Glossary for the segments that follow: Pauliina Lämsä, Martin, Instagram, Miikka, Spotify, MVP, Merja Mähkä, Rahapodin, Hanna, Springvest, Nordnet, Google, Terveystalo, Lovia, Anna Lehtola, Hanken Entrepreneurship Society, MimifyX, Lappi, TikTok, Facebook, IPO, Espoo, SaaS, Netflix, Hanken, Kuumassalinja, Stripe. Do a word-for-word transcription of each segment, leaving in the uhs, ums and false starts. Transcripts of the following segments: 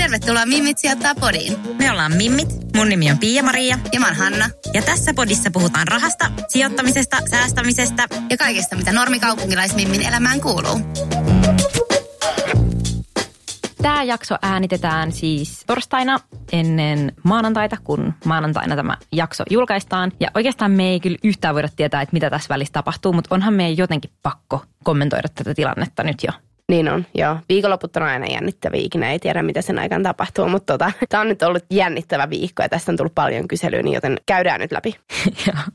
Tervetuloa Mimmit sijoittaa podiin. Me ollaan Mimmit, mun nimi on Pia-Maria ja mä oon Hanna. Ja tässä podissa puhutaan rahasta, sijoittamisesta, säästämisestä ja kaikesta mitä normikaupunkilaismimmin elämään kuuluu. Tämä jakso äänitetään siis torstaina ennen maanantaita, kun maanantaina tämä jakso julkaistaan. Ja oikeastaan me ei kyllä yhtään voida tietää, että mitä tässä välissä tapahtuu, mutta onhan meidän jotenkin pakko kommentoida tätä tilannetta nyt jo. Niin on, joo. Viikonloput on aina jännittäviä ikinä, ei tiedä mitä sen aikaan tapahtuu, mutta tota, tämä on nyt ollut jännittävä viikko ja tästä on tullut paljon kyselyä, niin joten käydään nyt läpi.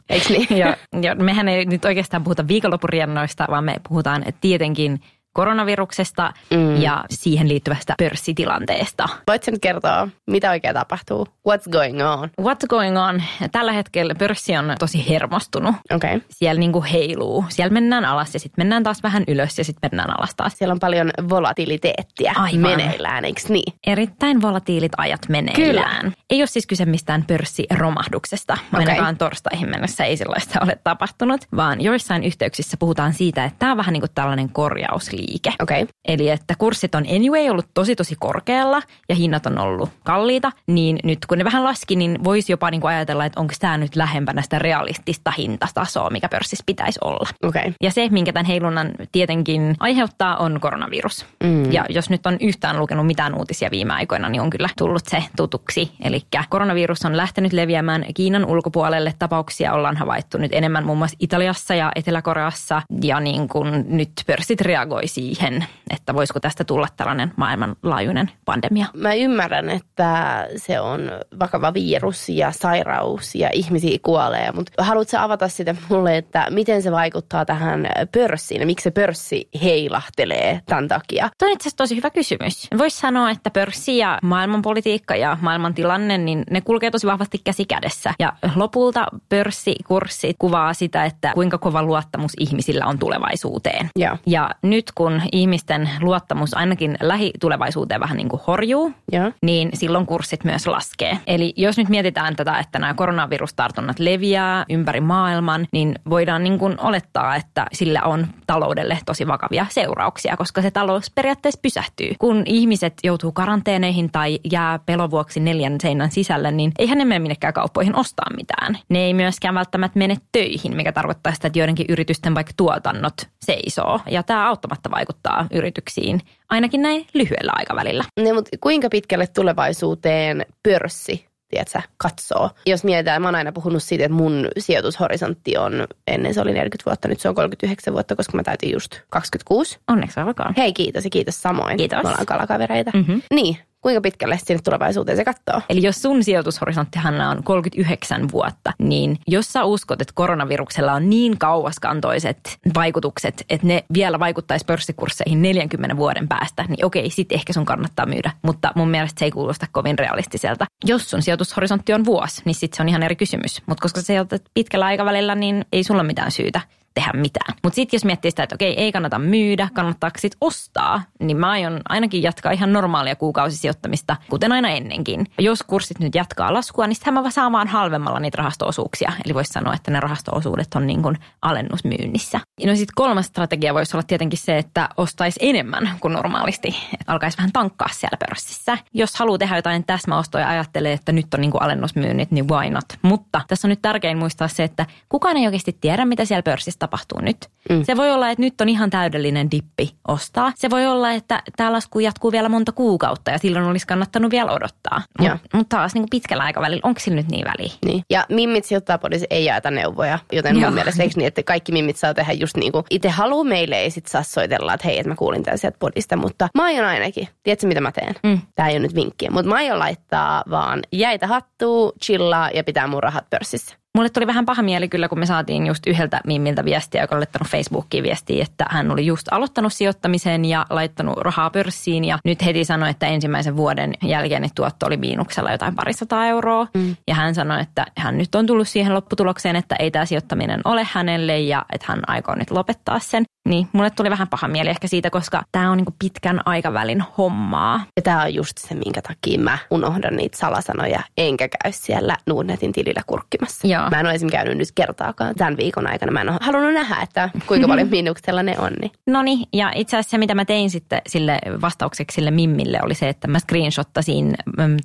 Eikö niin? Joo, jo, mehän ei nyt oikeastaan puhuta viikonlopuriennoista, vaan me puhutaan tietenkin koronaviruksesta mm. ja siihen liittyvästä pörssitilanteesta. Voitko nyt kertoa, mitä oikein tapahtuu? What's going on? What's going on? Tällä hetkellä pörssi on tosi hermostunut. Okay. Siellä niinku heiluu. Siellä mennään alas ja sitten mennään taas vähän ylös ja sitten mennään alas taas. Siellä on paljon volatiliteettia Aivan. meneillään, eikö niin? Erittäin volatiilit ajat meneillään. Kyllä. Ei ole siis kyse mistään pörssiromahduksesta. Ainakaan okay. torstaihin mennessä ei sellaista ole tapahtunut, vaan joissain yhteyksissä puhutaan siitä, että tämä on vähän niin kuin tällainen korjausliike. Okay. Eli että kurssit on anyway ollut tosi tosi korkealla ja hinnat on ollut kalliita, niin nyt kun ne vähän laski, niin voisi jopa niin kuin ajatella, että onko tämä nyt lähempänä sitä realistista hintatasoa, mikä pörssissä pitäisi olla. Okay. Ja se, minkä tämän heilunnan tietenkin aiheuttaa, on koronavirus. Mm. Ja jos nyt on yhtään lukenut mitään uutisia viime aikoina, niin on kyllä tullut se tutuksi. Eli koronavirus on lähtenyt leviämään Kiinan ulkopuolelle. Tapauksia ollaan havaittu nyt enemmän muun muassa Italiassa ja Etelä-Koreassa ja niin kuin nyt pörssit reagoisivat siihen, että voisiko tästä tulla tällainen maailmanlaajuinen pandemia. Mä ymmärrän, että se on vakava virus ja sairaus ja ihmisiä kuolee, mutta haluatko avata sitä mulle, että miten se vaikuttaa tähän pörssiin ja miksi se pörssi heilahtelee tämän takia? Tuo on itse asiassa tosi hyvä kysymys. Voisi sanoa, että pörssi ja maailmanpolitiikka ja maailmantilanne, niin ne kulkee tosi vahvasti käsi kädessä. Ja lopulta pörssikurssit kuvaa sitä, että kuinka kova luottamus ihmisillä on tulevaisuuteen. Yeah. Ja nyt kun kun ihmisten luottamus ainakin lähitulevaisuuteen vähän niin kuin horjuu, yeah. niin silloin kurssit myös laskee. Eli jos nyt mietitään tätä, että nämä koronavirustartunnat leviää ympäri maailman, niin voidaan niin kuin olettaa, että sillä on taloudelle tosi vakavia seurauksia, koska se talous periaatteessa pysähtyy. Kun ihmiset joutuu karanteeneihin tai jää pelon vuoksi neljän seinän sisälle, niin eihän ne mene minnekään kauppoihin ostaa mitään. Ne ei myöskään välttämättä mene töihin, mikä tarkoittaa sitä, että joidenkin yritysten vaikka tuotannot seisoo. Ja tämä auttamatta vaikuttaa yrityksiin, ainakin näin lyhyellä aikavälillä. No, mutta kuinka pitkälle tulevaisuuteen pörssi, tiedätkö, katsoo? Jos mietitään, mä oon aina puhunut siitä, että mun sijoitushorisontti on, ennen se oli neljäkymmentä vuotta, nyt se on kolmekymmentäyhdeksän vuotta, koska mä täytin just kaksikymmentäkuusi. Onneksi alkaa. Hei, kiitos ja kiitos samoin. Kiitos. Me ollaan kalakavereita. Mm-hmm. Niin. Kuinka pitkälle sinne tulevaisuuteen se katsoo? Eli jos sun sijoitushorisontti, Hanna, on kolmekymmentäyhdeksän vuotta, niin jos sä uskot, että koronaviruksella on niin kauaskantoiset vaikutukset, että ne vielä vaikuttaisi pörssikursseihin neljänkymmenen vuoden päästä, niin okei, sit ehkä sun kannattaa myydä. Mutta mun mielestä se ei kuulosta kovin realistiselta. Jos sun sijoitushorisontti on vuosi, niin sit se on ihan eri kysymys. Mutta koska sä sijoitat pitkällä aikavälillä, niin ei sulla mitään syytä tehdä mitään. Mutta sitten jos miettii sitä, että okei, ei kannata myydä, kannattaako sit ostaa, niin mä aion ainakin jatkaa ihan normaalia kuukausisijoittamista, kuten aina ennenkin. Jos kurssit nyt jatkaa laskua, niin sittenhän mä saan vaan halvemmalla niitä rahasto-osuuksia. Eli voisi sanoa, että ne rahasto-osuudet on niin kuin alennusmyynnissä. No sitten kolmas strategia voisi olla tietenkin se, että ostaisi enemmän kuin normaalisti. Alkaisi vähän tankkaa siellä pörssissä. Jos haluaa tehdä jotain täsmäostoja ja ajattelee, että nyt on niin kuin alennusmyynnit, niin why not? Mutta tässä on nyt tärkein muistaa se, että kukaan ei oikeasti tiedä, mitä siellä pörssissä tapahtuu nyt. Mm. Se voi olla, että nyt on ihan täydellinen dippi ostaa. Se voi olla, että tämä lasku jatkuu vielä monta kuukautta ja silloin olisi kannattanut vielä odottaa. Mutta mut taas niin kuin pitkällä aikavälillä, onko sillä nyt niin väliä? Niin. Ja mimmit Siltapodissa ei jaeta neuvoja, joten Joo. mun mielestä eikö niin, että kaikki mimmit saa tehdä just niin kuin itse haluaa. Meille ei sit saa soitella, että hei, että mä kuulin tämän sieltä podista, mutta mä aion ainakin. Tiedätkö, mitä mä teen? Mm. Tää ei ole nyt vinkkiä, mutta mä aion laittaa vaan jäitä hattuu, chillaa ja pitää mun rahat pörssissä. Mulle tuli vähän paha mieli kyllä, kun me saatiin just yhdeltä mimmiltä viestiä, joka oli laittanut Facebookiin viestiä, että hän oli just aloittanut sijoittamisen ja laittanut rahaa pörssiin. Ja nyt heti sanoi, että ensimmäisen vuoden jälkeen tuotto oli miinuksella jotain parisataa euroa. Mm. Ja hän sanoi, että hän nyt on tullut siihen lopputulokseen, että ei tämä sijoittaminen ole hänelle ja että hän aikoo nyt lopettaa sen. Niin, mulle tuli vähän paha mieli ehkä siitä, koska tämä on niinku pitkän aikavälin hommaa. Ja tämä on just se, minkä takia mä unohdan niitä salasanoja, enkä käy siellä Nordnetin tilillä kurkkimassa. Joo. Mä en ole esimerkiksi käynyt nyt kertaakaan tämän viikon aikana. Mä en ole halunnut nähdä, että kuinka paljon miinuksella ne on. Niin. No niin, ja itse asiassa se, mitä mä tein sitten sille vastaukseksi sille mimmille, oli se, että mä screenshottasin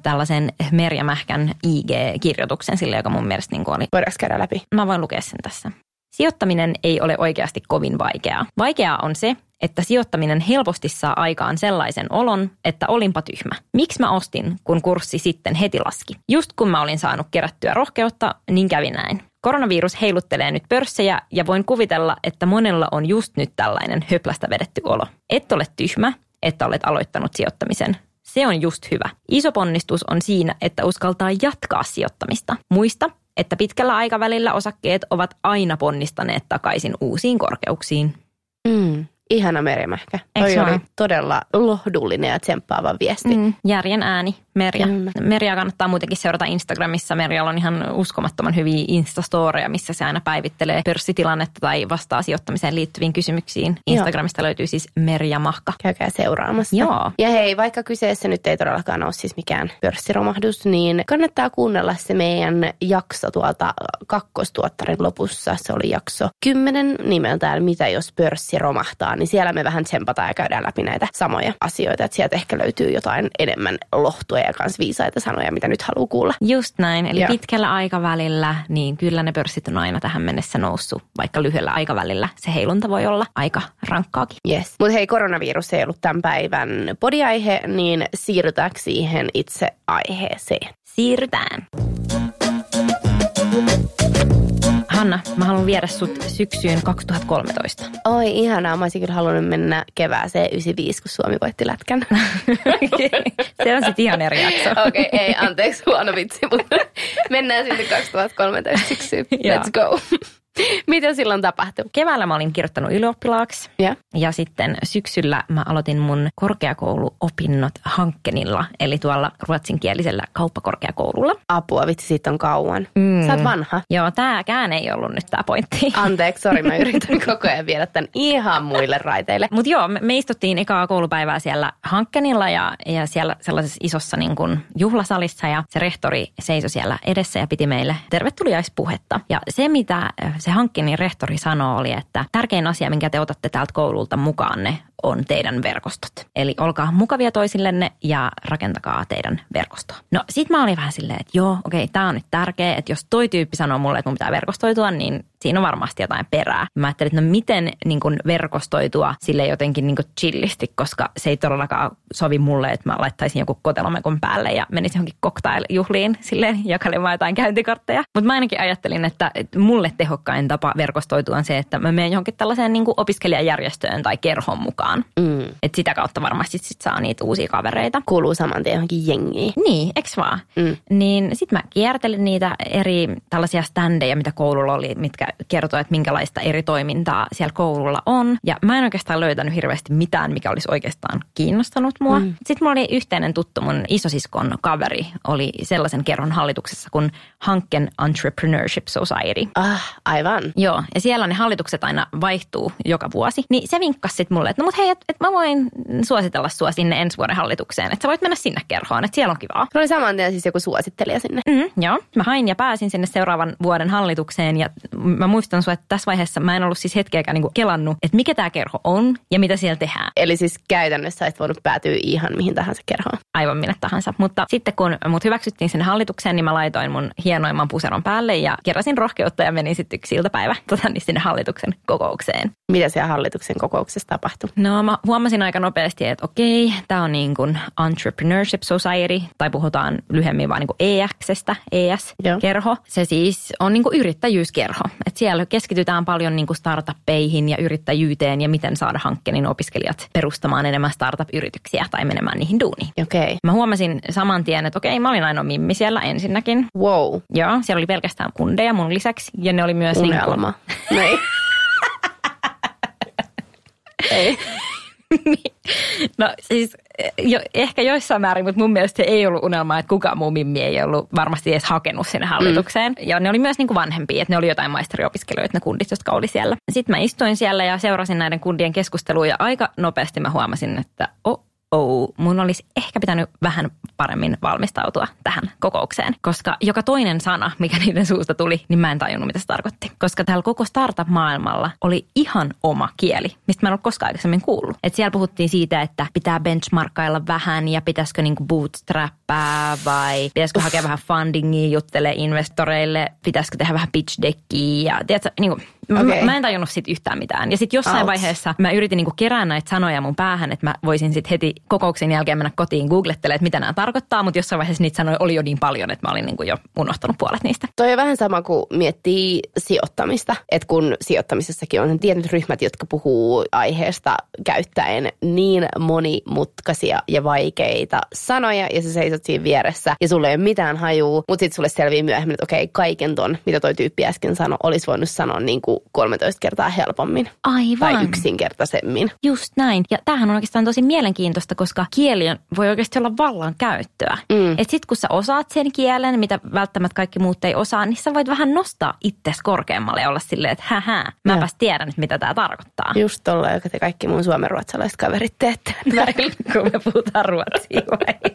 tällaisen Merja Mähkän I G-kirjoituksen sille, joka mun mielestä niin kuin oli. Voidaanko käydä läpi? Mä voin lukea sen tässä. Sijoittaminen ei ole oikeasti kovin vaikeaa. Vaikeaa on se, että sijoittaminen helposti saa aikaan sellaisen olon, että olinpa tyhmä. Miksi mä ostin, kun kurssi sitten heti laski? Just kun mä olin saanut kerättyä rohkeutta, niin kävi näin. Koronavirus heiluttelee nyt pörssejä ja voin kuvitella, että monella on just nyt tällainen höplästä vedetty olo. Et ole tyhmä, että olet aloittanut sijoittamisen. Se on just hyvä. Iso ponnistus on siinä, että uskaltaa jatkaa sijoittamista. Muista, että pitkällä aikavälillä osakkeet ovat aina ponnistaneet takaisin uusiin korkeuksiin. Mm. Ihana Merja Mähkä. Toi oli todella lohdullinen ja tsemppaava viesti. Mm, järjen ääni, Merja. Mm. Merja kannattaa muutenkin seurata Instagramissa. Merjalla on ihan uskomattoman hyviä instastoreja, missä se aina päivittelee pörssitilannetta tai vastaa sijoittamiseen liittyviin kysymyksiin. Instagramista Joo. löytyy siis Merja Mähkä. Käykää seuraamassa. Joo. Ja hei, vaikka kyseessä nyt ei todellakaan ole siis mikään pörssiromahdus, niin kannattaa kuunnella se meidän jakso tuolta kakkostuottarin lopussa. Se oli jakso kymmenen nimeltään, mitä jos pörssi romahtaa. Niin siellä me vähän tsempataan ja käydään läpi näitä samoja asioita, että sieltä ehkä löytyy jotain enemmän lohtua ja kans viisaita sanoja, mitä nyt haluaa kuulla. Just näin, eli Joo. pitkällä aikavälillä, niin kyllä ne pörssit on aina tähän mennessä noussut, vaikka lyhyellä aikavälillä se heilunta voi olla aika rankkaakin. Yes. Mutta hei, koronavirus ei ollut tämän päivän podiaihe, niin siirrytäänkö siihen itse aiheeseen? Siirrytään! Hanna, mä haluan viedä sut syksyyn kaksituhattakolmetoista. Oi ihanaa, mä olisin kyllä halunnut mennä kevääseen yhdeksänkymmentäviisi, kun Suomi voitti lätkän. Se on sit ihan eri jakso. Okei, okay, ei, anteeksi, huono vitsi, mutta mennään sitten kaksituhattakolmetoista syksyyn. Let's go. Mitä silloin tapahtui? Keväällä mä olin kirjoittanut ylioppilaaksi yeah. ja sitten syksyllä mä aloitin mun korkeakouluopinnot Hankenilla, eli tuolla ruotsinkielisellä kauppakorkeakoululla. Apua, vitsi, siitä on kauan. Mm. Sä oot vanha. Joo, tääkään ei ollut nyt tää pointti. Anteeksi, sori, mä yritän koko ajan viedä tän ihan muille raiteille. Mut joo, me istuttiin ekaa koulupäivää siellä Hankenilla ja, ja siellä sellaisessa isossa niin kun juhlasalissa ja se rehtori seisoi siellä edessä ja piti meille tervetuliaispuhetta. Ja se, mitä se Hankenin rehtori sanoo oli, että tärkein asia, minkä te otatte täältä koululta mukaanne, on teidän verkostot. Eli olkaa mukavia toisillenne ja rakentakaa teidän verkostoa. No sit mä olin vähän silleen, että joo, okei, tää on nyt tärkeä, että jos toi tyyppi sanoo mulle, että mun pitää verkostoitua, niin siinä on varmasti jotain perää. Mä ajattelin, että no miten niin kun verkostoitua sille jotenkin niin kun chillisti, koska se ei todellakaan sovi mulle, että mä laittaisin joku kotelomekon päälle ja menisin johonkin cocktailjuhliin silleen, jakailemaan jotain käyntikortteja. Mutta mä ainakin ajattelin, että mulle tehokkain tapa verkostoitua on se, että mä menen johonkin tällaiseen niin kun opiskelijajärjestöön tai kerhon mukaan. Mm. Että sitä kautta varmasti sit saa niitä uusia kavereita. Kuuluu saman tien johonkin jengiin. Niin, eks vaan? Mm. Niin sit mä kiertelin niitä eri tällaisia standeja, mitä koululla oli, mitkä kertoi, että minkälaista eri toimintaa siellä koululla on. Ja mä en oikeastaan löytänyt hirveästi mitään, mikä olisi oikeastaan kiinnostanut mua. Mm. Sitten mulla oli yhteinen tuttu, mun isosiskon kaveri oli sellaisen kerhon hallituksessa kuin Hanken Entrepreneurship Society. Ah, aivan. Joo, ja siellä ne hallitukset aina vaihtuu joka vuosi. Niin se vinkkasi sitten mulle, että no mut hei, että et mä voin suositella sua sinne ensi vuoden hallitukseen, että sä voit mennä sinne kerhoon, että siellä on kivaa. Se oli saman tien siis joku suosittelija sinne. Mm, joo, mä hain ja pääsin sinne seuraavan vuoden hallitukseen ja mä muistan sua, että tässä vaiheessa mä en ollut siis hetkeäkään niinku kelannut, että mikä tää kerho on ja mitä siellä tehdään. Eli siis käytännössä et voinut päätyä ihan mihin tahansa kerhoon. Aivan minne tahansa, mutta sitten kun mut hyväksyttiin sinne hallitukseen, niin mä laitoin mun hienoimman puseron päälle ja keräsin rohkeutta ja menin sitten yksi iltapäivä tota, niin sinne hallituksen kokoukseen. Mitä siellä hallituksen kokouksessa tapahtui? No mä huomasin aika nopeasti, että okei, tää on niin kuin Entrepreneurship Society, tai puhutaan lyhemmin vaan niin kuin E X:stä, E S-kerho. Se siis on niin kuin yrittäjyyskerho. Et siellä keskitytään paljon niin kuin startuppeihin ja yrittäjyyteen ja miten saada Hankenin opiskelijat perustamaan enemmän startup-yrityksiä tai menemään niihin duuniin. Okei. Mä huomasin saman tien, että okei, mä olin ainoa mimmi siellä ensinnäkin. Wow. Joo, siellä oli pelkästään kundeja mun lisäksi ja ne oli myös... Unelma. Niin kuin... Ei. No siis jo, ehkä joissain määrin, mutta mun mielestä se ei ollut unelmaa, että kukaan muu mimmi ei ollut varmasti edes hakenut sinne hallitukseen. Mm. Ja ne oli myös niin kuin vanhempia, että ne oli jotain maisteriopiskelijoita, ne kundit, jotka oli siellä. Sitten mä istuin siellä ja seurasin näiden kundien keskustelua ja aika nopeasti mä huomasin, että oh, oh, mun olisi ehkä pitänyt vähän paremmin valmistautua tähän kokoukseen, koska joka toinen sana, mikä niiden suusta tuli, niin mä en tajunnut, mitä se tarkoitti. Koska täällä koko startup-maailmalla oli ihan oma kieli, mistä mä en ollut koskaan aikaisemmin kuullut. Et siellä puhuttiin siitä, että pitää benchmarkkailla vähän ja pitäisikö niinku bootstrappää vai pitäisikö hakea vähän fundingia, juttele investoreille, pitäisikö tehdä vähän pitch deckia ja tiedätkö, niinku... Okay. Mä, mä en tajunnut sit yhtään mitään. Ja sit jossain Out. vaiheessa mä yritin niinku kerää näitä sanoja mun päähän, että mä voisin sit heti kokouksen jälkeen mennä kotiin googlettelemaan, että mitä nämä tarkoittaa, mutta jossain vaiheessa niitä sanoja oli jo niin paljon, että mä olin niinku jo unohtanut puolet niistä. Toi on vähän sama kuin miettii sijoittamista, että kun sijoittamisessakin on tietyt ryhmät, jotka puhuu aiheesta käyttäen niin monimutkaisia ja vaikeita sanoja ja sä seisot siinä vieressä ja sulle ei ole mitään hajuu, mutta sit sulle selvii myöhemmin, että okei, kaiken ton, mitä toi tyyppi äsken sanoi, olisi voinut sanoa niinku kolmetoista kertaa helpommin. Aivan. Tai yksinkertaisemmin. Just näin. Ja tämähän on oikeastaan tosi mielenkiintoista, koska kieli voi oikeasti olla vallankäyttöä. Mm. Että sit kun sä osaat sen kielen, mitä välttämättä kaikki muut ei osaa, niin sä voit vähän nostaa itsesi korkeammalle ja olla silleen, että hähää, mäpäs tiedän, että mitä tää tarkoittaa. Just tolla, joka te kaikki mun suomenruotsalaiset kaverit teette. Kun me puhutaan ruotsia vai?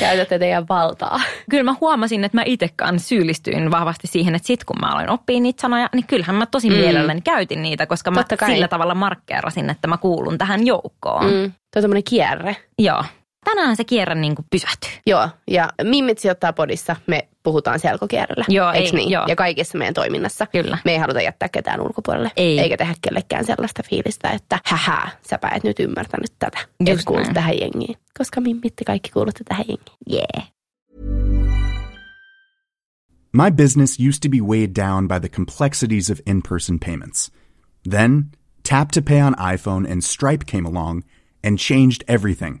Käytätte teidän valtaa. Kyllä mä huomasin, että mä itse kanssa syyllistyin vahvasti siihen, että sit kun mä aloin oppia niitä sanoja, niin kyllähän mä tosi mm. mielelläni käytin niitä, koska mä sillä tavalla markkeerasin, että mä kuulun tähän joukkoon. Mm. Tuo on tämmöinen kierre. Joo. Tänään se kierre niin kuin pysähtyy. Joo, ja Mimmit sijoittaa podissa me puhutaan selkokierrellä, joo, eiks ei, niin? Joo. Ja kaikessa meidän toiminnassa. Kyllä. Me ei haluta jättää ketään ulkopuolelle, ei. Eikä tehdä kellekään sellaista fiilistä, että hähää, säpä et nyt ymmärtänyt tätä, just et kuulu tähän jengiin. Koska Mimmit te kaikki kuulutte tähän jengiin. Yeah. My business used to be weighed down by the complexities of in-person payments. Then, Tap to Pay on iPhone and Stripe came along and changed everything.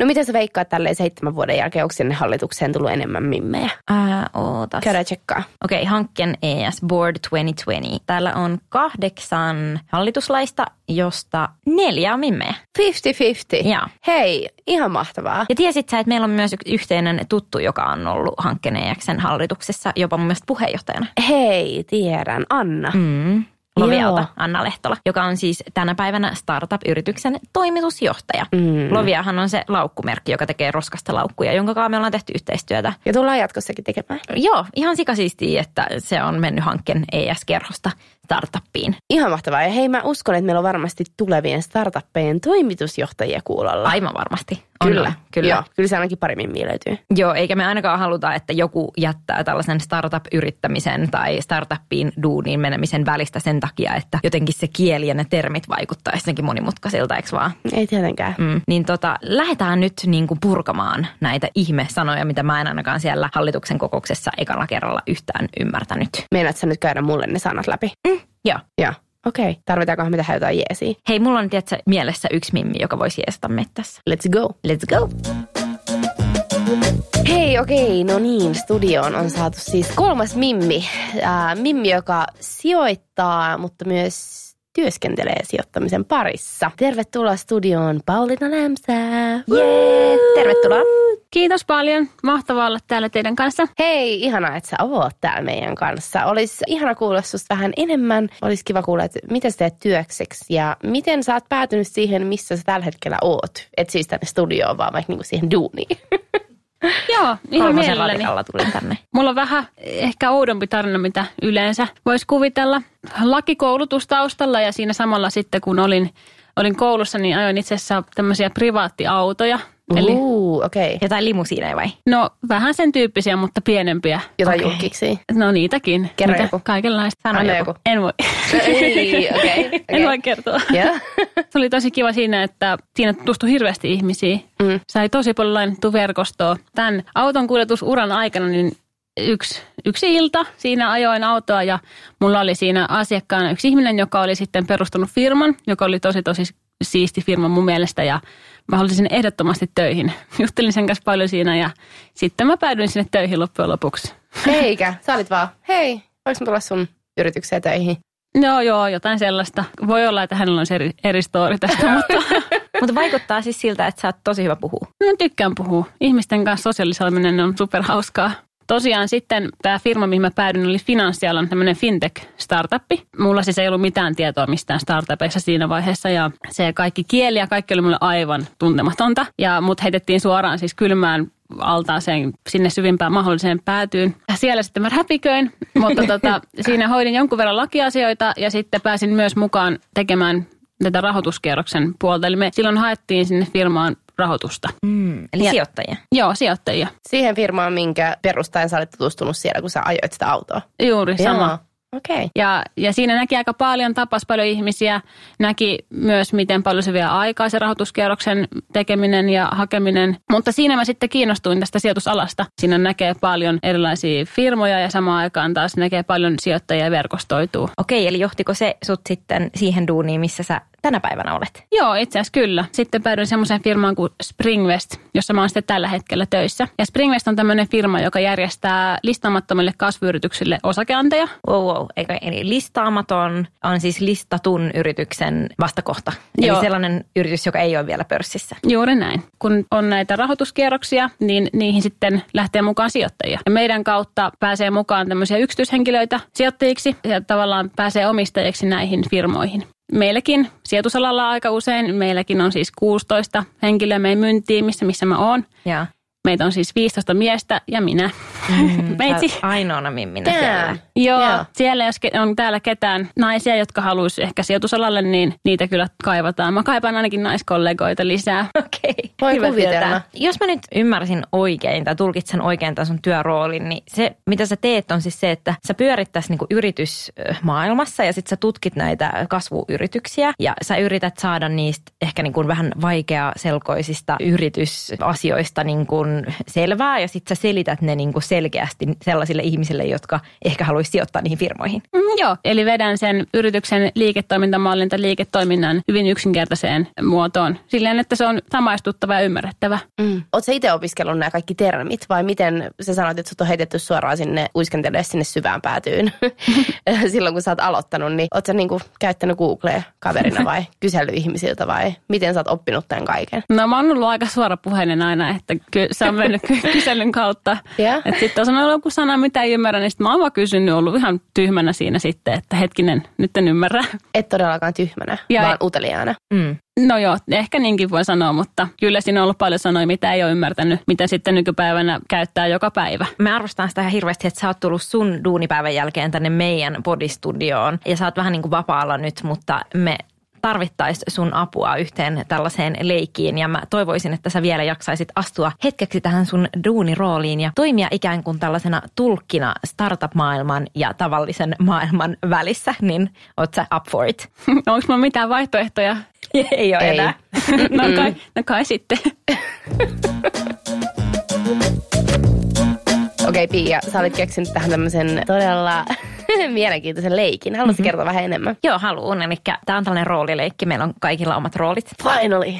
No mitä sä veikkaat tälleen seitsemän vuoden jälkeen, onko sinne hallitukseen tullut enemmän mimmejä? Ää, ootas. Käydään tsekkaa. Okei, okay, Hanken E S Board kaksituhattakaksikymmentä. Täällä on kahdeksan hallituslaista, josta neljä on mimmejä. viisikymmentä viisikymmentä. Joo. Hei, ihan mahtavaa. Ja tiesit sä, että meillä on myös yhteinen tuttu, joka on ollut Hanken E X:n hallituksessa, jopa mun mielestä puheenjohtajana. Hei, tiedän. Anna. Mm. Lovialta, joo. Anna Lehtola, joka on siis tänä päivänä startup-yrityksen toimitusjohtaja. Mm. Loviahan on se laukkumerkki, joka tekee roskasta laukkuja, jonka kanssa me ollaan tehty yhteistyötä. Ja tullaan jatkossakin tekemään. Joo, ihan sikasiistii, että se on mennyt Hanken E S-kerhosta startuppiin. Ihan mahtavaa. Ja hei, mä uskon, että meillä on varmasti tulevien startuppejen toimitusjohtajia kuulolla. Aivan varmasti. Kyllä, kyllä. Kyllä, joo, kyllä se ainakin pari mimmiä löytyy. Joo, eikä me ainakaan haluta, että joku jättää tällaisen startup-yrittämisen tai startuppiin duuniin menemisen välistä sen takia, että jotenkin se kieli ja ne termit vaikuttaa jotenkin monimutkaisilta, eikö vaan? Ei tietenkään. Mm. Niin tota, lähdetään nyt niin kuin purkamaan näitä ihme-sanoja, mitä mä en ainakaan siellä hallituksen kokouksessa ekalla kerralla yhtään ymmärtänyt. Meinaat sä nyt käydä mulle ne sanat läpi? Mm, joo. Joo. Okei, okay. Tarvitaankohan me tähän jotain jeesiä? Hei, mulla on tietysti mielessä yksi mimmi, joka voisi jeesata meitä tässä. Let's go. Let's go. Hei, okei, okay, no niin, studioon on saatu siis kolmas mimmi. Äh, mimmi, joka sijoittaa, mutta myös työskentelee sijoittamisen parissa. Tervetuloa studioon, Pauliina Lämsä. Jee, tervetuloa. Kiitos paljon. Mahtavaa olla täällä teidän kanssa. Hei, ihanaa, että sä oot täällä meidän kanssa. Olisi ihana kuulla susta vähän enemmän. Olisi kiva kuulla, että mitä sä teet työkseksi ja miten sä oot päätynyt siihen, missä sä tällä hetkellä oot. Et siis tänne studioon, vaan vaikka niinku siihen duuniin. Joo, ihan mielelläni. Tulin tänne. Mulla on vähän ehkä oudompi tarina, mitä yleensä voisi kuvitella. Lakikoulutus taustalla ja siinä samalla sitten, kun olin, olin koulussa, niin ajoin itse asiassa tämmöisiä privaattiautoja. Uuu, uh, okei. Okay. Jotain limusiineja vai? No vähän sen tyyppisiä, mutta pienempiä. Jotain okay. Julkiksi? No niitäkin. Kerro joku. Kaikenlaista. Sano joku. joku. En voi. Ei, okei. Okay, okay. En voi kertoa. Yeah. Se oli tosi kiva siinä, että siinä tutustui hirveästi ihmisiä. Mm. Sai tosi paljon lainattua verkostoa. Tämän auton kuljetusuran aikana niin yksi, yksi ilta siinä ajoin autoa ja mulla oli siinä asiakkaana yksi ihminen, joka oli sitten perustanut firman, joka oli tosi tosi siisti firma mun mielestä ja mä halusin sinne ehdottomasti töihin. Juttelin sen kanssa paljon siinä ja sitten mä päädyin sinne töihin loppujen lopuksi. Eikä, sä olit vaan, hei, voiko mä tulla sun yritykseen töihin? No joo, jotain sellaista. Voi olla, että hänellä on eri, eri story tästä, mutta... Mutta vaikuttaa siis siltä, että sä oot tosi hyvä puhua. No tykkään puhua. Ihmisten kanssa sosiaalisoiminen on superhauskaa. Tosiaan sitten tämä firma, mihin mä päädyin, oli finanssialan tämmöinen fintech-startuppi. Mulla siis ei ollut mitään tietoa mistään startupeissa siinä vaiheessa ja se kaikki kieli ja kaikki oli mulle aivan tuntematonta. Ja mut heitettiin suoraan siis kylmään altaaseen sinne syvimpään mahdolliseen päätyyn. Ja siellä sitten mä räpiköin, mutta tota, siinä hoidin jonkun verran lakiasioita ja sitten pääsin myös mukaan tekemään tätä rahoituskierroksen puolta. Eli me silloin haettiin sinne firmaan rahoitusta. Mm, eli ja, sijoittajia? Joo, sijoittajia. Siihen firmaan, minkä perustajan sä olet tutustunut siellä, kun sä ajoit sitä autoa? Juuri, sama. Joo. Okay. Ja, ja siinä näki aika paljon, tapas paljon ihmisiä, näki myös miten paljon se vie aikaa se rahoituskierroksen tekeminen ja hakeminen. Mutta siinä mä sitten kiinnostuin tästä sijoitusalasta. Siinä näkee paljon erilaisia firmoja ja samaan aikaan taas näkee paljon sijoittajia ja verkostoituu. Okei, okay, eli johtiko se sut sitten siihen duuniin, missä sä tänä päivänä olet? Joo, itse asiassa kyllä. Sitten päädyin semmoiseen firmaan kuin Springvest, jossa mä oon sitten tällä hetkellä töissä. Ja Springvest on tämmöinen firma, joka järjestää listaamattomille kasvuyrityksille osakeanteja. Wow, wow. Eli listaamaton on siis listatun yrityksen vastakohta. Joo. Eli sellainen yritys, joka ei ole vielä pörssissä. Juuri näin. Kun on näitä rahoituskierroksia, niin niihin sitten lähtee mukaan sijoittajia. Ja meidän kautta pääsee mukaan tämmöisiä yksityishenkilöitä sijoittajiksi ja tavallaan pääsee omistajiksi näihin firmoihin. Meilläkin sijoitusalalla aika usein, meilläkin on siis kuusitoista henkilöä meidän myyntiimissä, missä mä oon. Ja. Meitä on siis viisitoista miestä ja minä. Mm, Meitsi. Ainoana mimminä siellä. Joo, yeah. Siellä jos on täällä ketään naisia, jotka haluaisi ehkä sijoitusalalle, niin niitä kyllä kaivataan. Mä kaipaan ainakin naiskollegoita lisää. Okei. Okay. Voi kuvitella. Jos mä nyt ymmärsin oikein tai tulkitsen oikein tämän sun työroolin, niin se mitä sä teet on siis se, että sä pyörit tässä niinku yritysmaailmassa ja sit sä tutkit näitä kasvuyrityksiä ja sä yrität saada niistä ehkä niinku vähän vaikeaselkoisista yritysasioista niinku selvää ja sit sä selität ne niinku selkeästi sellaisille ihmisille, jotka ehkä haluaisi sijoittaa niihin firmoihin. Mm, joo, eli vedän sen yrityksen liiketoimintamallin tai liiketoiminnan hyvin yksinkertaiseen muotoon. Silleen, että se on samaistuttava ymmärrettävä ja ymmärrettävä. Mm. Oletko itse opiskellut nämä kaikki termit vai miten sä sanoit, että sut on heitetty suoraan sinne uiskentelemaan sinne syvään päätyyn silloin, kun sä oot aloittanut, niin ootko sä niinku käyttänyt Googlea kaverina vai kysellyt ihmisiltä vai miten sä oot oppinut tämän kaiken? No mä oon ollut aika suorapuheinen aina, että ky- se on mennyt kyselyn kautta. Yeah. Että sitten on sanonut joku sana, mitä ei ymmärrä, niin sitten mä oon vaan kysynyt, ollut ihan tyhmänä siinä sitten, että hetkinen, nyt en ymmärrä. Et todellakaan tyhmänä, ja vaan uteliaana. Mm. No joo, ehkä niinkin voi sanoa, mutta kyllä siinä on ollut paljon sanoja, mitä ei ole ymmärtänyt, mitä sitten nykypäivänä käyttää joka päivä. Me arvostan sitä ihan hirveästi, että sä oot tullut sun duunipäivän jälkeen tänne meidän podistudioon ja sä oot vähän niin kuin vapaalla nyt, mutta me tarvittaisiin sun apua yhteen tällaiseen leikkiin ja mä toivoisin, että sä vielä jaksaisit astua hetkeksi tähän sun duunirooliin ja toimia ikään kuin tällaisena tulkkina startup-maailman ja tavallisen maailman välissä, niin oot sä up for it? Onko mä mitään vaihtoehtoja? Ei ole Ei. enää. no, kai, no kai sitten. Okei okay, Pia, sä olit keksinyt tähän tämmöisen todella mielenkiintoisen leikin. Haluaisitko mm-hmm. kertoa vähän enemmän? Joo, haluun. Eli tää on tällainen roolileikki. Meillä on kaikilla omat roolit. Finally!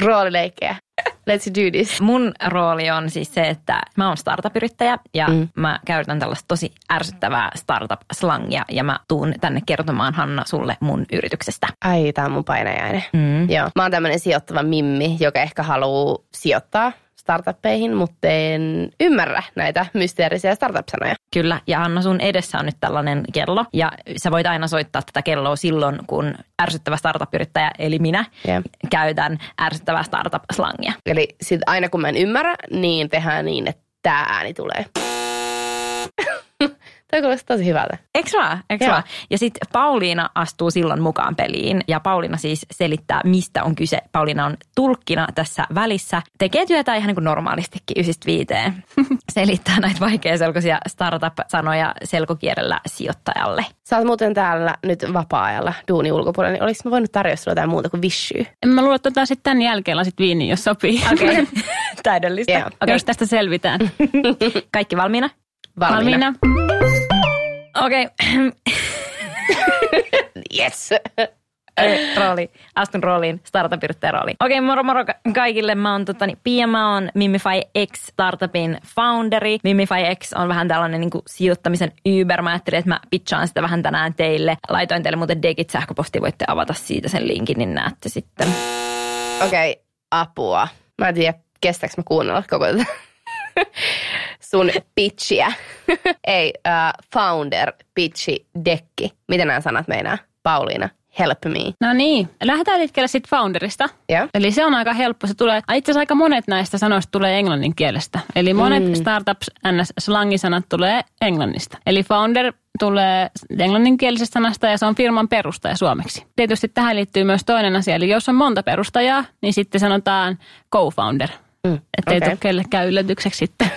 Roolileikkejä. Let's do this. Mun rooli on siis se, että mä oon startup-yrittäjä ja mm. mä käytän tällaista tosi ärsyttävää startup-slangia ja mä tuun tänne kertomaan, Hanna, sulle mun yrityksestä. Ai, tää on mun painajainen. Mm. Joo. Mä oon tämmönen sijoittava mimmi, joka ehkä haluu sijoittaa startuppeihin, mutta en ymmärrä näitä mysteerisiä startup-sanoja. Kyllä, ja Anna, sun edessä on nyt tällainen kello, ja sä voit aina soittaa tätä kelloa silloin, kun ärsyttävä startup-yrittäjä, eli minä, yeah. käytän ärsyttävää startup-slangia. Eli sit aina kun mä en ymmärrä, niin tehdään niin, että tää ääni tulee. Tämä kuulostaa tosi hyvältä. Eiks vaan? Eiks vaan? Ja sitten Pauliina astuu silloin mukaan peliin. Ja Pauliina siis selittää, mistä on kyse. Pauliina on tulkkina tässä välissä. Tekee työtä ihan niin kuin normaalistikin ysistä viiteen. Selittää näitä vaikeaselkoisia startup-sanoja selkokielellä sijoittajalle. Sä oot muuten täällä nyt vapaa-ajalla duuni ulkopuolella, niin olisiko mä voinut tarjoa sulla jotain muuta kuin vissyy? Mä luulen, että otetaan sitten tämän jälkeen lasit viiniin, jos sopii. Okei, okay. Täydellistä. Yeah. Okei, okay, jos tästä selvitään. Kaikki valmiina? Valmiina. Okei. Okay. Yes. Rooli. Astun rooliin. Startup-yrittäjä rooliin. Okei, okay, moro moro kaikille. Mä oon totani, Pia, mä oon MimifyX startupin founderi. MimifyX on vähän tällainen niin kuin sijoittamisen Uber. Mä ajattelin, että mä pitchaan sitä vähän tänään teille. Laitoin teille muuten Dekit sähköpostiin. Voitte avata siitä sen linkin, niin näette sitten. Okei, okay, apua. Mä en tiedä, kestääks mä kuunnella koko tätä sun pitchiä. Ei, uh, founder, pitchi, dekki. Mitä nämä sanat meinaa? Pauliina, help me. No niin, lähdetään liikkeelle sitten founderista. Yeah. Eli se on aika helppo. Se tulee, itse asiassa aika monet näistä sanoista tulee englannin kielestä. Eli monet mm. startups ns. Slangisanat tulee englannista. Eli founder tulee englanninkielisestä sanasta ja se on firman perustaja suomeksi. Tietysti tähän liittyy myös toinen asia. Eli jos on monta perustajaa, niin sitten sanotaan co-founder. Mm, että okay. Ei tule kellekään yllätykseksi sitten.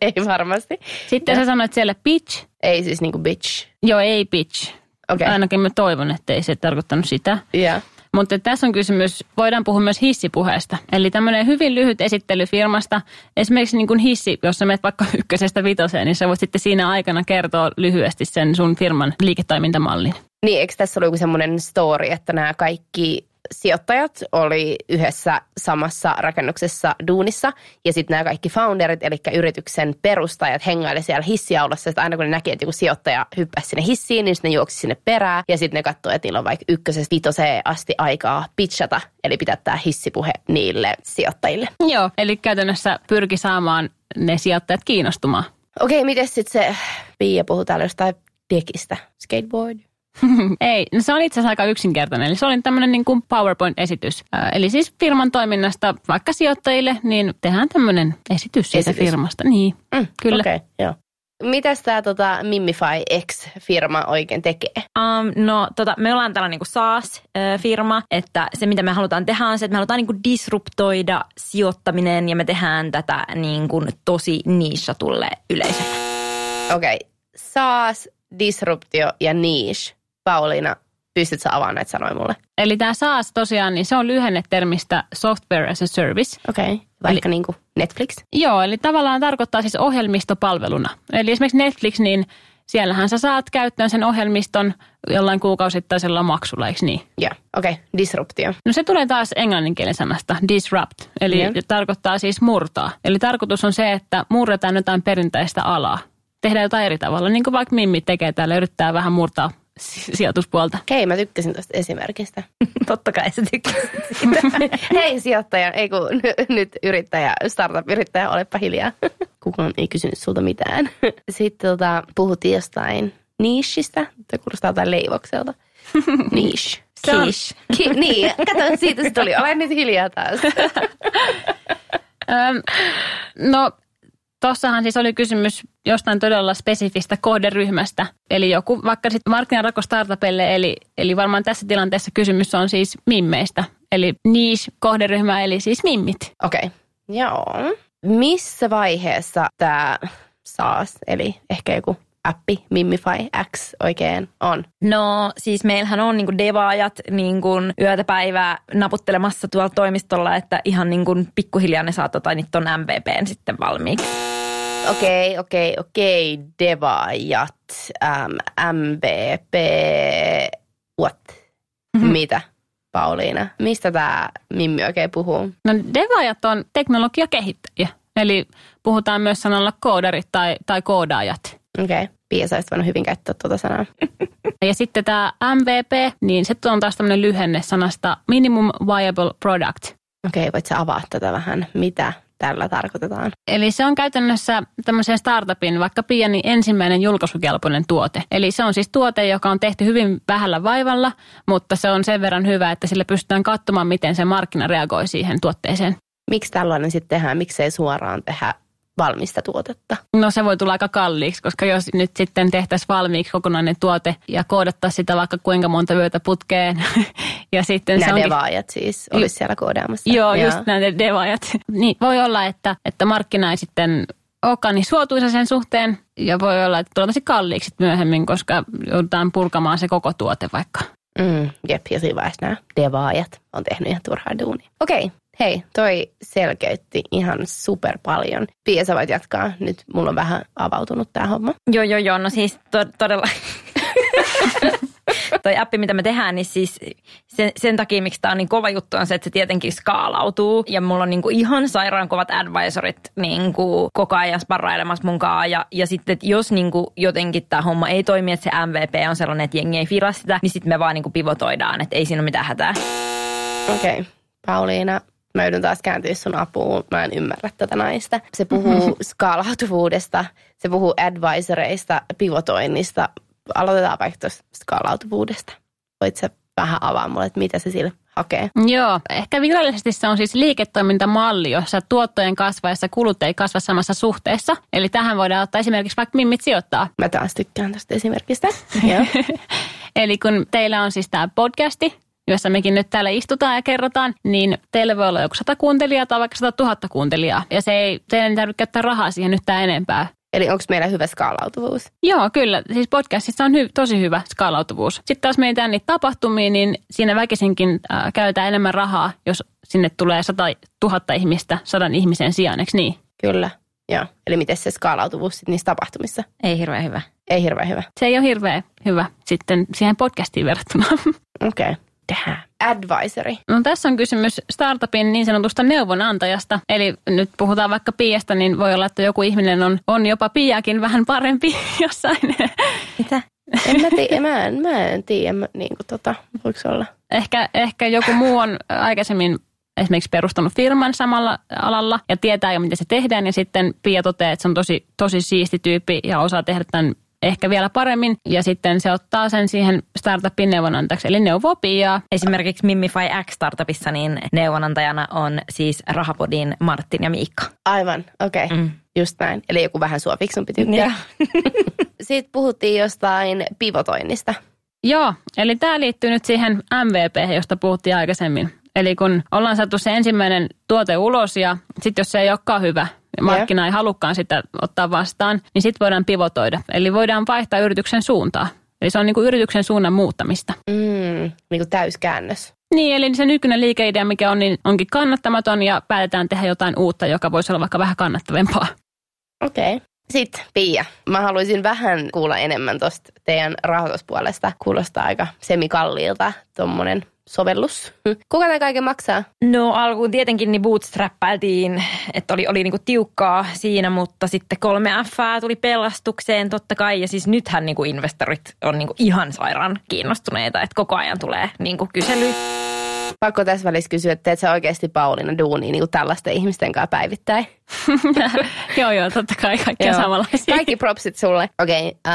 Ei varmasti. Sitten ja. Sä sanoit siellä pitch. Ei siis niinku bitch. Joo, ei pitch. Okay. Ainakin mä toivon, että ei se tarkoittanut sitä. Yeah. Mutta tässä on kysymys, voidaan puhua myös hissipuheesta. Eli tämmöinen hyvin lyhyt esittely firmasta. Esimerkiksi niin kuin hissi, jos sä menet vaikka ykkösestä vitoseen, niin sä voit sitten siinä aikana kertoa lyhyesti sen sun firman liiketoimintamallin. Niin, eikö tässä ole joku semmoinen story, että nämä kaikki sijoittajat oli yhdessä samassa rakennuksessa duunissa ja sitten nämä kaikki founderit, eli yrityksen perustajat hengaili siellä hissiaulassa. Aina kun ne näki, että joku sijoittaja hyppäsi sinne hissiin, niin sitten ne juoksi sinne perään ja sitten ne katsoi, että niillä on vaikka ykkösestä vitoseen asti aikaa pitchata, eli pitää tämä hissipuhe niille sijoittajille. Joo, eli käytännössä pyrki saamaan ne sijoittajat kiinnostumaan. Okei, okay, miten sitten se Pia puhuu täällä jostain dekistä? Skateboard? Ei, no se on itse asiassa aika yksinkertainen. Eli se oli tämmöinen niin kuin PowerPoint-esitys. Ää, eli siis firman toiminnasta vaikka sijoittajille, niin tehdään tämmöinen esitys siitä esitys. firmasta. Niin, mm, kyllä. Okei, okay, joo. Mitäs tämä tota, MimifyX-firma oikein tekee? Um, no, tota, me ollaan tällainen niin SaaS-firma, että se mitä me halutaan tehdä on se, että me halutaan niin kuin disruptoida sijoittaminen ja me tehdään tätä niin kuin tosi niishatulle yleisölle. Okei, okay. SaaS, disruptio ja niche. Pauliina, pystytkö sä avaamaan näitä sanoja mulle? Eli tämä SaaS tosiaan, niin se on lyhenne termistä software as a service. Okei, okay. Vaikka eli, niin kuin Netflix? Joo, eli tavallaan tarkoittaa siis ohjelmistopalveluna. Eli esimerkiksi Netflix, niin siellähän sä saat käyttöön sen ohjelmiston jollain kuukausittaisella maksulla, eikö niin? Joo, okei, okay. Disruptio. No se tulee taas englanninkielen sanasta, disrupt, eli yeah. tarkoittaa siis murtaa. Eli tarkoitus on se, että murretaan jotain perinteistä alaa. Tehdään jotain eri tavalla, niin kuin vaikka Mimmi tekee täällä, yrittää vähän murtaa sijoituspuolta. Hei, mä tykkäsin tuosta esimerkistä. Totta kai sä tykkäsit siitä. Hei sijoittaja, ei kun n- nyt yrittäjä, startup-yrittäjä, olepa hiljaa. Kukaan ei kysynyt sulta mitään. Sitten tota, puhuttiin jostain niishistä, että kuulostaa jotain leivokselta. Niish. Kish. Ki- niin, kato, siitä se tuli. Olen nyt hiljaa taas. No, tossahan siis oli kysymys jostain todella spesifistä kohderyhmästä. Eli joku, vaikka sitten markkinarako startupille, eli, eli varmaan tässä tilanteessa kysymys on siis mimmeistä. Eli niche-kohderyhmä, eli siis mimmit. Okei, okay. Joo. Missä vaiheessa tämä SaaS, eli ehkä joku appi, MimifyX oikein on? No siis meillähän on niinku devaajat niinku yötä päivää naputtelemassa tuolla toimistolla, että ihan niinku pikkuhiljaa ne saa tota, niitä ton M V P:n sitten valmiiksi. Okei, okei, okei, devaajat, um, M V P, what? Mm-hmm. Mitä, Pauliina? Mistä tämä Mimmi oikein puhuu? No devaajat on teknologiakehittäjiä, eli puhutaan myös sanalla koodarit tai, tai koodaajat. Okei, okay. Pia, sä olisit voinut hyvin käyttää tuota sanaa. Ja sitten tämä M V P, niin se on taas tämmöinen lyhenne sanasta minimum viable product. Okei, okay, voit sä avaa tätä vähän, mitä tällä tarkoitetaan. Eli se on käytännössä tämmöisen startupin, vaikka pieni ensimmäinen julkaisukelpoinen tuote. Eli se on siis tuote, joka on tehty hyvin vähällä vaivalla, mutta se on sen verran hyvä, että sillä pystytään katsomaan, miten se markkina reagoi siihen tuotteeseen. Miksi tällainen sitten tehdään? Miksei suoraan tehdä valmista tuotetta? No se voi tulla aika kalliiksi, koska jos nyt sitten tehtäisiin valmiiksi kokonainen tuote ja koodattaisiin sitä vaikka kuinka monta yötä putkeen. Ja sitten nämä onkin devaajat siis olisi siellä koodaamassa. Joo, ja just nämä devaajat. Niin voi olla, että, että markkina ei sitten olekaan niin suotuisa sen suhteen. Ja voi olla, että tulee tosi kalliiksi myöhemmin, koska joudutaan purkamaan se koko tuote vaikka. Mm, jep, ja siinä vaiheessa nämä devaajat on tehnyt ihan turhaa duunia. Okei. Okay. Hei, toi selkeytti ihan super paljon. Pia, sä voit jatkaa. Nyt mulla on vähän avautunut tää homma. Joo, joo, joo. No siis to- todella... Toi appi, mitä me tehdään, niin siis sen, sen takia, miksi tämä on niin kova juttu, on se, että se tietenkin skaalautuu. Ja mulla on niin kuin ihan sairaan kovat advisorit niin kuin koko ajan sparrailemassa munkaan. Ja, ja sitten, että jos niin kuin jotenkin tämä homma ei toimi, että se M V P on sellainen, että jengi ei fila sitä, niin sitten me vaan niin kuin pivotoidaan, että ei siinä ole mitään hätää. Okei, okay. Pauliina. Mä yritän taas kääntyä sun apuun. Mä en ymmärrä tätä naista. Se puhuu skaalautuvuudesta, se puhuu advisoreista, pivotoinnista. Aloitetaan vaikka tuosta skaalautuvuudesta. Voit sä vähän avaa mulle, että mitä se sille hakee? Joo, ehkä virallisesti se on siis liiketoimintamalli, jossa tuottojen kasvaessa kulut ei kasva samassa suhteessa. Eli tähän voidaan ottaa esimerkiksi vaikka mimmit sijoittaa. Mä taas tykkään tästä esimerkistä. Eli kun teillä on siis tää podcasti, jossa mekin nyt täällä istutaan ja kerrotaan, niin teillä voi olla joku sata kuuntelijaa tai vaikka sata tuhatta kuuntelijaa. Ja se ei, teidän ei tarvitse käyttää rahaa siihen yhtään enempää. Eli onko meillä hyvä skaalautuvuus? Joo, kyllä. Siis podcastissa on hy- tosi hyvä skaalautuvuus. Sitten taas meitään niitä tapahtumia, niin siinä väkisinkin äh, käytetään enemmän rahaa, jos sinne tulee sata tuhatta ihmistä sadan ihmisen sijaan, eikö niin? Kyllä, joo. Eli miten se skaalautuvuus sitten niissä tapahtumissa? Ei hirveän hyvä. Ei hirveän hyvä. Se ei ole hirveän hyvä sitten siihen podcastiin verrattuna. Okei. Okay. Tehdään. Advisory. No tässä on kysymys startupin niin sanotusta neuvonantajasta. Eli nyt puhutaan vaikka Piasta, niin voi olla, että joku ihminen on, on jopa Piakin vähän parempi jossain. Mitä? En mä, tii, mä, en, mä en tiedä, niin kuin tota, voiko olla? Ehkä, ehkä joku muu on aikaisemmin esimerkiksi perustanut firman samalla alalla ja tietää jo, miten se tehdään. Ja sitten Pia toteaa, että se on tosi, tosi siisti tyyppi ja osaa tehdä tämän ehkä vielä paremmin, ja sitten se ottaa sen siihen startupin neuvonantajaksi, eli neuvoo Piaa. Esimerkiksi MimifyX startupissa niin neuvonantajana on siis Rahapodin Martin ja Miikka. Aivan, okei. Okay. Mm. Just näin. Eli joku vähän sua fiksumpi tyyppi. Yeah. Sitten puhuttiin jostain pivotoinnista. Joo, eli tämä liittyy nyt siihen M V P, josta puhuttiin aikaisemmin. Eli kun ollaan saatu se ensimmäinen tuote ulos, ja sitten jos se ei olekaan hyvä, markkina ei halukkaan sitä ottaa vastaan, niin sitten voidaan pivotoida. Eli voidaan vaihtaa yrityksen suuntaa. Eli se on niin kuin yrityksen suunnan muuttamista. Mm, niin kuin täyskäännös. Niin, eli se nykyinen liikeidea, mikä on, niin onkin kannattamaton ja päätetään tehdä jotain uutta, joka voisi olla vaikka vähän kannattavampaa. Okei. Okay. Sitten Pia, mä haluaisin vähän kuulla enemmän tuosta teidän rahoituspuolesta. Kuulostaa aika semikalliilta tuommoinen sovellus. Kuka tämä kaiken maksaa? No alkuun tietenkin niin bootstrappailtiin, että oli, oli niinku tiukkaa siinä, mutta sitten kolme F:ää tuli pelastukseen totta kai. Ja siis nythän niinku investorit on niinku ihan sairaan kiinnostuneita, että koko ajan tulee niinku kyselyä. Pakko tässä välissä kysyä, että teet sä oikeasti Pauliina duunia niin kuin tällaisten ihmisten kanssa päivittäin? Joo, joo, totta kai kaikki samanlaisia. Kaikki propsit sulle. Okei, okay,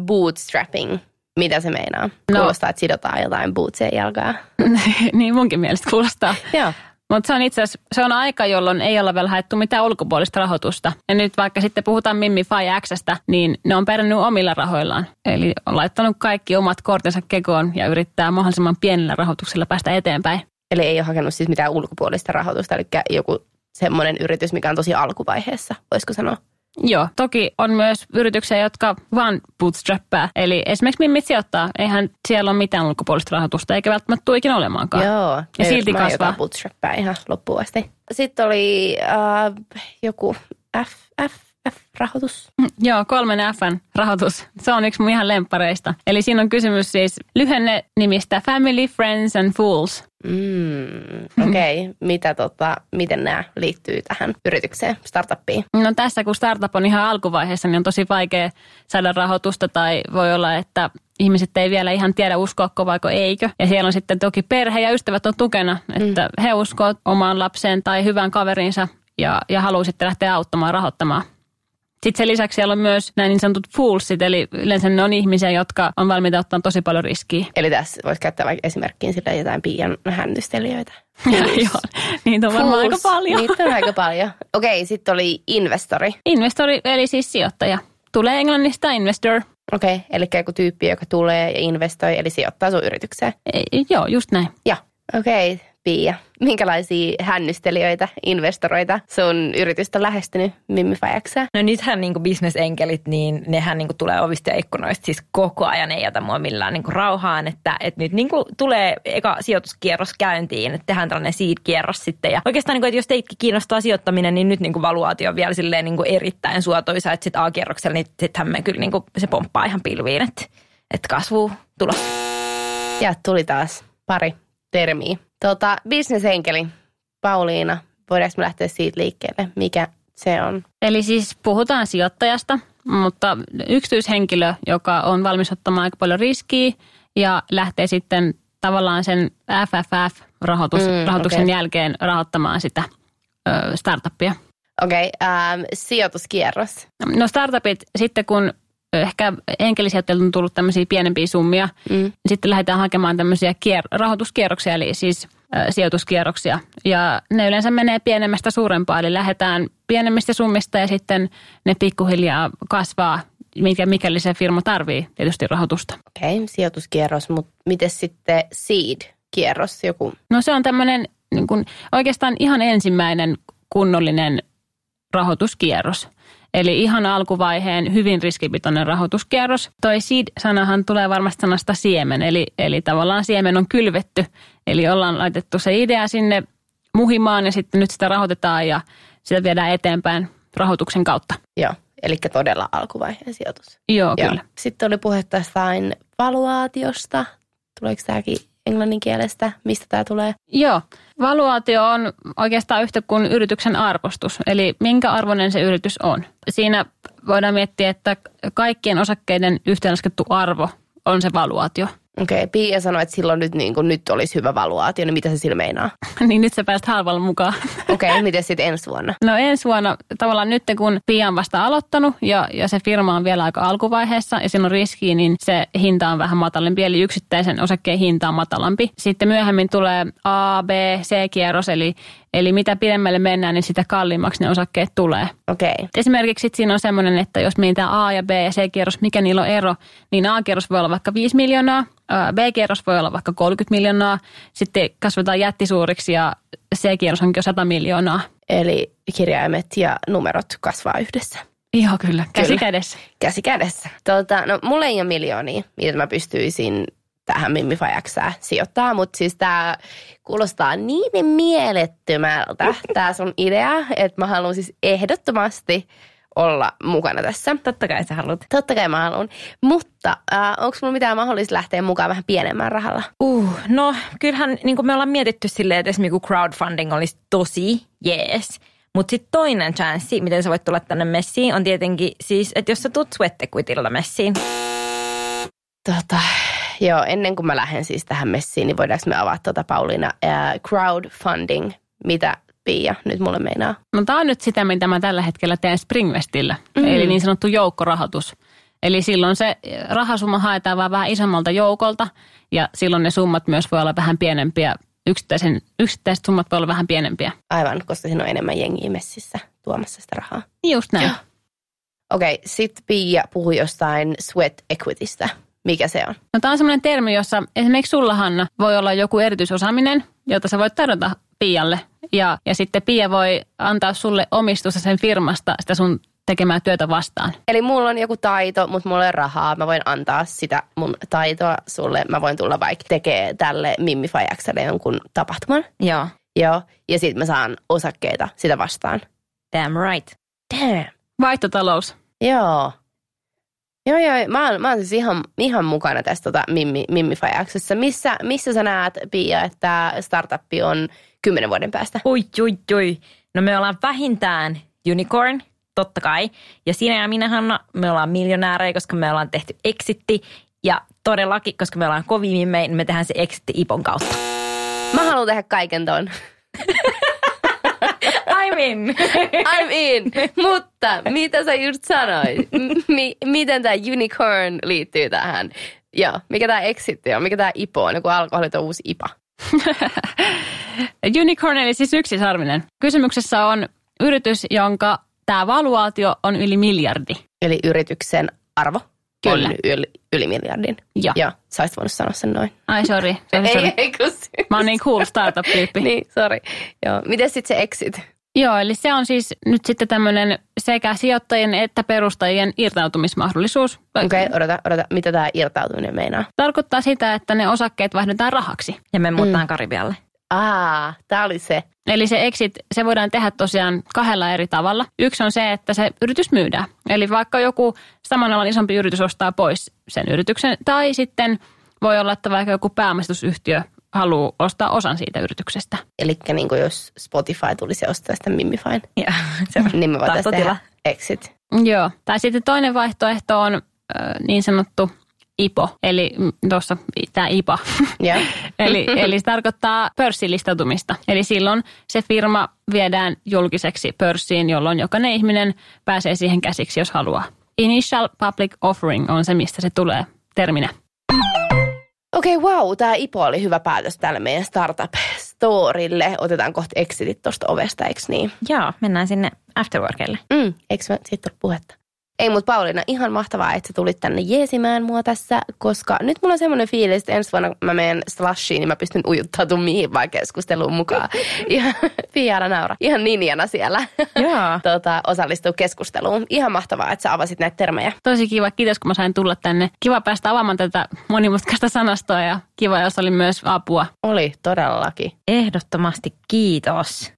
um, bootstrapping. Mitä se meinaa? No. Kuulostaa, että sidotaan jotain bootsien jalkaa. Niin munkin mielestä kuulostaa. Joo. Mutta se on itse asiassa, se on aika, jolloin ei olla vielä haettu mitään ulkopuolista rahoitusta. Ja nyt vaikka sitten puhutaan MimifyXstä, niin ne on pärjännyt omilla rahoillaan. Eli on laittanut kaikki omat kortensa kekoon ja yrittää mahdollisimman pienellä rahoituksella päästä eteenpäin. Eli ei ole hakenut siis mitään ulkopuolista rahoitusta, eli joku semmoinen yritys, mikä on tosi alkuvaiheessa, voisiko sanoa? Joo, toki on myös yrityksiä, jotka vaan bootstrappää. Eli esimerkiksi mimmit sijoittaa, eihän siellä ole mitään ulkopuolista rahoitusta, eikä välttämättä tule ikinä olemaankaan. Joo, ja silti mä kasvaa. Mä bootstrappaa ihan loppuun asti. Sitten oli äh, joku F F F-rahoitus. Mm, joo, kolmen F:n rahoitus. Se on yksi mun ihan lemppareista. Eli siinä on kysymys siis lyhenne nimistä Family, Friends and Fools. Mm, Okei, okay. Mitä tota, miten nämä liittyy tähän yritykseen, startuppiin? No tässä kun startup on ihan alkuvaiheessa, niin on tosi vaikea saada rahoitusta tai voi olla, että ihmiset ei vielä ihan tiedä uskoako vaiko eikö. Ja siellä on sitten toki perhe ja ystävät on tukena, että mm. he uskovat omaan lapseen tai hyvään kaveriinsa ja, ja haluaa sitten lähteä auttamaan, rahoittamaan. Sitten sen lisäksi siellä on myös nämä niin sanotut foolsit, eli yleensä ne on ihmisiä, jotka on valmiita ottaa tosi paljon riskiä. Eli tässä voisi käyttää vaikka esimerkkiin sillä jotain Pian häntystelijöitä. Joo, niitä on varmaan aika paljon. Niitä on aika paljon. Okei, sitten oli investori. Investori, eli siis sijoittaja. Tulee englannista investor. Okei, eli joku tyyppi, joka tulee ja investoi, eli sijoittaa sun yritykseen. E- joo, just näin. Joo, okei. Pia, minkälaisia hännystelijöitä, investoroita sun yritystä on lähestynyt MimifyXää? No nythän niinku bisnesenkelit, niin nehän niinku tulee ovista ja ikkunoista siis koko ajan, ei jätä mua millään niinku rauhaan, että et nyt niinku tulee eka sijoituskierros käyntiin, että tehdään tällainen seed-kierros sitten. Ja oikeastaan, niinku, että jos teitkin kiinnostaa sijoittaminen, niin nyt niinku valuaatio on vielä silleen niinku erittäin suotoisa, että sitten A-kierroksella niin sittenhän me kyllä niinku, se pomppaa ihan pilviin, että et kasvu tulos. Ja tuli taas pari termiä. Tota, bisnesenkeli, Pauliina, voidaanko me lähteä siitä liikkeelle? Mikä se on? Eli siis puhutaan sijoittajasta, mutta yksityishenkilö, joka on valmis ottamaan aika paljon riskiä ja lähtee sitten tavallaan sen F F F-rahoituksen mm, okay. jälkeen rahoittamaan sitä ö, startuppia. Okei, okay, ähm, sijoituskierros. No startupit sitten kun... Ehkä enkelisijoittajilta on tullut tämmöisiä pienempiä summia. Mm. Sitten lähdetään hakemaan tämmöisiä kier- rahoituskierroksia, eli siis ä, sijoituskierroksia. Ja ne yleensä menee pienemmästä suurempaa, eli lähdetään pienemmistä summista ja sitten ne pikkuhiljaa kasvaa, mikä, mikäli se firma tarvii tietysti rahoitusta. Okei, okay, sijoituskierros, mutta miten sitten seed-kierros joku? No se on tämmöinen niin kun, oikeastaan ihan ensimmäinen kunnollinen rahoituskierros. Eli ihan alkuvaiheen hyvin riskipitoinen rahoituskierros. Toi seed-sanahan tulee varmasti sanasta siemen, eli, eli tavallaan siemen on kylvetty. Eli ollaan laitettu se idea sinne muhimaan ja sitten nyt sitä rahoitetaan ja sitä viedään eteenpäin rahoituksen kautta. Joo, eli todella alkuvaiheen sijoitus. Joo, Joo. kyllä. Sitten oli puhetta jostain valuaatiosta. Tuleeko tämäkin englannin kielestä? Mistä tämä tulee? Joo. Valuaatio on oikeastaan yhtä kuin yrityksen arvostus, eli minkä arvoinen se yritys on. Siinä voidaan miettiä, että kaikkien osakkeiden yhteenlaskettu arvo on se valuaatio. Okei, okay. Pia sanoi, että silloin nyt, niin kun nyt olisi hyvä valuaatio, niin mitä se sillä meinaa? Niin nyt sä pääst halvalla mukaan. Okei, okay, miten sitten ensi vuonna? No ensi vuonna tavallaan nyt kun Pia on vasta aloittanut ja, ja se firma on vielä aika alkuvaiheessa ja siinä on riskiä, niin se hinta on vähän matalampi, eli yksittäisen osakkeen hinta on matalampi. Sitten myöhemmin tulee A, B, C-kierros, eli, eli mitä pidemmälle mennään, niin sitä kalliimmaksi ne osakkeet tulee. Okei. Okay. Esimerkiksi siinä on semmoinen, että jos mietitään A ja B ja C-kierros, mikä niillä on ero, niin A-kierros voi olla vaikka viisi miljoonaa. B-kierros voi olla vaikka kolmekymmentä miljoonaa, sitten kasvetaan jättisuuriksi ja C-kierros onkin jo sata miljoonaa. Eli kirjaimet ja numerot kasvaa yhdessä. Joo, kyllä. Käsi kyllä. kädessä. Käsi kädessä. Tuota, no, mulla ei ole miljoonia, mitä mä pystyisin tähän MimifyXää sijoittaa, mutta siis tämä kuulostaa niin mielettömältä, tämä sun idea, että mä haluan siis ehdottomasti olla mukana tässä. Totta kai sä haluat. Totta kai mä haluan. Mutta äh, onko mulla mitään mahdollista lähteä mukaan vähän pienemmän rahalla? Uh, no kyllähän niin kuin me ollaan mietitty silleen, että esimerkiksi crowdfunding olisi tosi jees. Mutta sitten toinen chanssi, miten sä voit tulla tänne messiin, on tietenkin siis, että jos sä tulet Sweat Equityllä messiin. Tota, joo, ennen kuin mä lähden siis tähän messiin, niin voidaanko me avata tuota Pauliina äh, crowdfunding, mitä Pia nyt mulle meinaa? No tää on nyt sitä, mitä mä tällä hetkellä teen Springvestillä, mm-hmm. eli niin sanottu joukkorahoitus. Eli silloin se rahasumma haetaan vaan vähän isommalta joukolta, ja silloin ne summat myös voi olla vähän pienempiä. Yksittäisen, yksittäiset summat voi olla vähän pienempiä. Aivan, koska siinä on enemmän jengiä messissä tuomassa sitä rahaa. Just näin. Okei, okay, sitten Pia puhui jostain sweat equitystä. Mikä se on? No tämä on semmoinen termi, jossa esimerkiksi sulla, Hanna, voi olla joku erityisosaaminen, jota sä voit tarjota Pialle. Ja, ja sitten Pia voi antaa sulle omistusta sen firmasta sitä sun tekemään työtä vastaan. Eli mulla on joku taito, mutta mulla ei ole rahaa. Mä voin antaa sitä mun taitoa sulle. Mä voin tulla vaikka tekemään tälle MimifyXlle jonkun tapahtuman. Joo. Joo. Ja sit mä saan osakkeita sitä vastaan. Damn right. Damn. Vaihtotalous. Joo. Joo, joo. Mä oon, mä oon siis ihan, ihan mukana tässä tota Mimmi, MimifyXssä. Missä, missä sä näet, Pia, että startuppi on kymmenen vuoden päästä? Ui, ui, ui. No me ollaan vähintään unicorn. Totta kai. Ja sinä ja minä, Hanna, me ollaan miljonäärejä, koska me ollaan tehty exitti. Ja todellakin, koska me ollaan kovimmin me, niin me tehdään se exitti Ipon kautta. Mä haluan tehdä kaiken ton. I'm in. I'm in. Mutta mitä sä just sanoit? M- miten tää unicorn liittyy tähän? Joo, mikä tää exitti on? Mikä tää Ipo on? Joku alkoholit on uusi Ipa. Unicorn eli siis yksisarvinen. Kysymyksessä on yritys, jonka... Tämä valuaatio on yli miljardi. Eli yrityksen arvo Kyllä. on yli, yli miljardin. Joo. Joo, sä olisit voinut sanoa sen noin. Ai, sori. Ei, ei kun siis. Mä oon niin cool startup-tyyppi. Niin, sori. Joo, miten sitten se exit? Joo, eli se on siis nyt sitten tämmöinen sekä sijoittajien että perustajien irtautumismahdollisuus. Okei, okay, odota, odota. Mitä tämä irtautuminen meinaa? Tarkoittaa sitä, että ne osakkeet vaihdetaan rahaksi. Ja me muutetaan mm. Karibialle. Aa, tää oli se. Eli se exit, se voidaan tehdä tosiaan kahdella eri tavalla. Yksi on se, että se yritys myydään. Eli vaikka joku saman alan isompi yritys ostaa pois sen yrityksen, tai sitten voi olla, että vaikka joku pääomistusyhtiö haluaa ostaa osan siitä yrityksestä. Eli niin kuin jos Spotify tulisi ostaa sitä Mimifyn, niin me voitaisiin tehdä exit. Joo, tai sitten toinen vaihtoehto on äh, niin sanottu... Ipo, eli tuossa tämä IPA, yeah. eli, eli se tarkoittaa pörssilistautumista. Eli silloin se firma viedään julkiseksi pörssiin, jolloin jokainen ihminen pääsee siihen käsiksi, jos haluaa. Initial Public Offering on se, mistä se tulee terminä. Okei, okay, wow, tämä IPO oli hyvä päätös tälle meidän startup-storille. Otetaan kohta exitit tuosta ovesta, eikö niin? Joo, mennään sinne afterworkille. Mm, eikö me siitä ole puhetta? Ei, mutta Pauliina, ihan mahtavaa, että sä tulit tänne jeesimään mua tässä, koska nyt mulla on semmoinen fiilis, että ensi vuonna mä menen slashiin, niin mä pystyn ujuttautumaan mihin vaan keskusteluun mukaan. Ihan, Pia-Maria naura. Ihan ninjana siellä. Jaa. Tota, osallistuu keskusteluun. Ihan mahtavaa, että sä avasit näitä termejä. Tosi kiva. Kiitos, kun mä sain tulla tänne. Kiva päästä avaamaan tätä monimutkaista sanastoa ja kiva, jos oli myös apua. Oli todellakin. Ehdottomasti kiitos.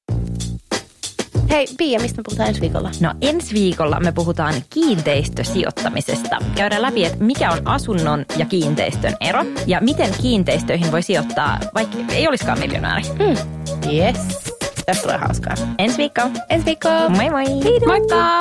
Hei Pia, mistä me puhutaan ensi viikolla? No ensi viikolla me puhutaan kiinteistösijoittamisesta. Käydään läpi, että mikä on asunnon ja kiinteistön ero ja miten kiinteistöihin voi sijoittaa, vaikka ei olisikaan miljonääri. Mm. Yes, tästä tulee hauskaa. Ensi viikko. Ensi viikko. Moi moi. Hidu. Moikka.